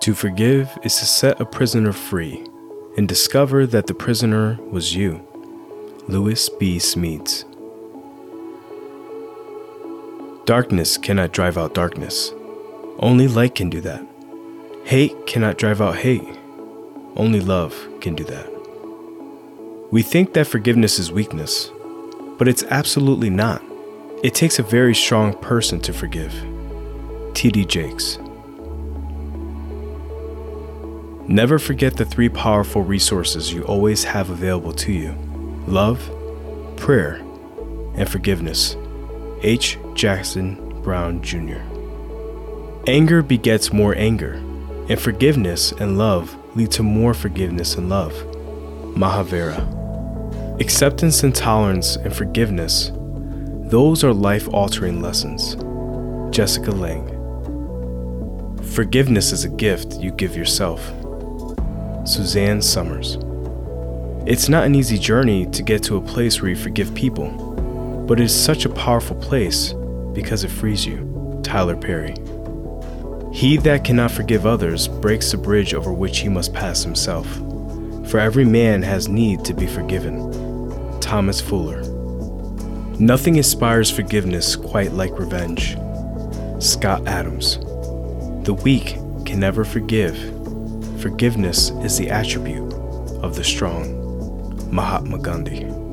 To forgive is to set a prisoner free and discover that the prisoner was you. Louis B. Smedes. Darkness cannot drive out darkness. Only light can do that. Hate cannot drive out hate. Only love can do that. We think that forgiveness is weakness, but it's absolutely not. It takes a very strong person to forgive. T.D. Jakes. Never forget the three powerful resources you always have available to you: love, prayer, and forgiveness. H. Jackson Brown, Jr. Anger begets more anger, and forgiveness and love lead to more forgiveness and love. Mahavira. Acceptance and tolerance and forgiveness, those are life-altering lessons. Jessica Lange. Forgiveness is a gift you give yourself. Suzanne Summers. It's not an easy journey to get to a place where you forgive people, but it is such a powerful place because it frees you. Tyler Perry. He that cannot forgive others breaks the bridge over which he must pass himself. For every man has need to be forgiven. Thomas Fuller. Nothing inspires forgiveness quite like revenge. Scott Adams. The weak can never forgive. Forgiveness is the attribute of the strong. Mahatma Gandhi.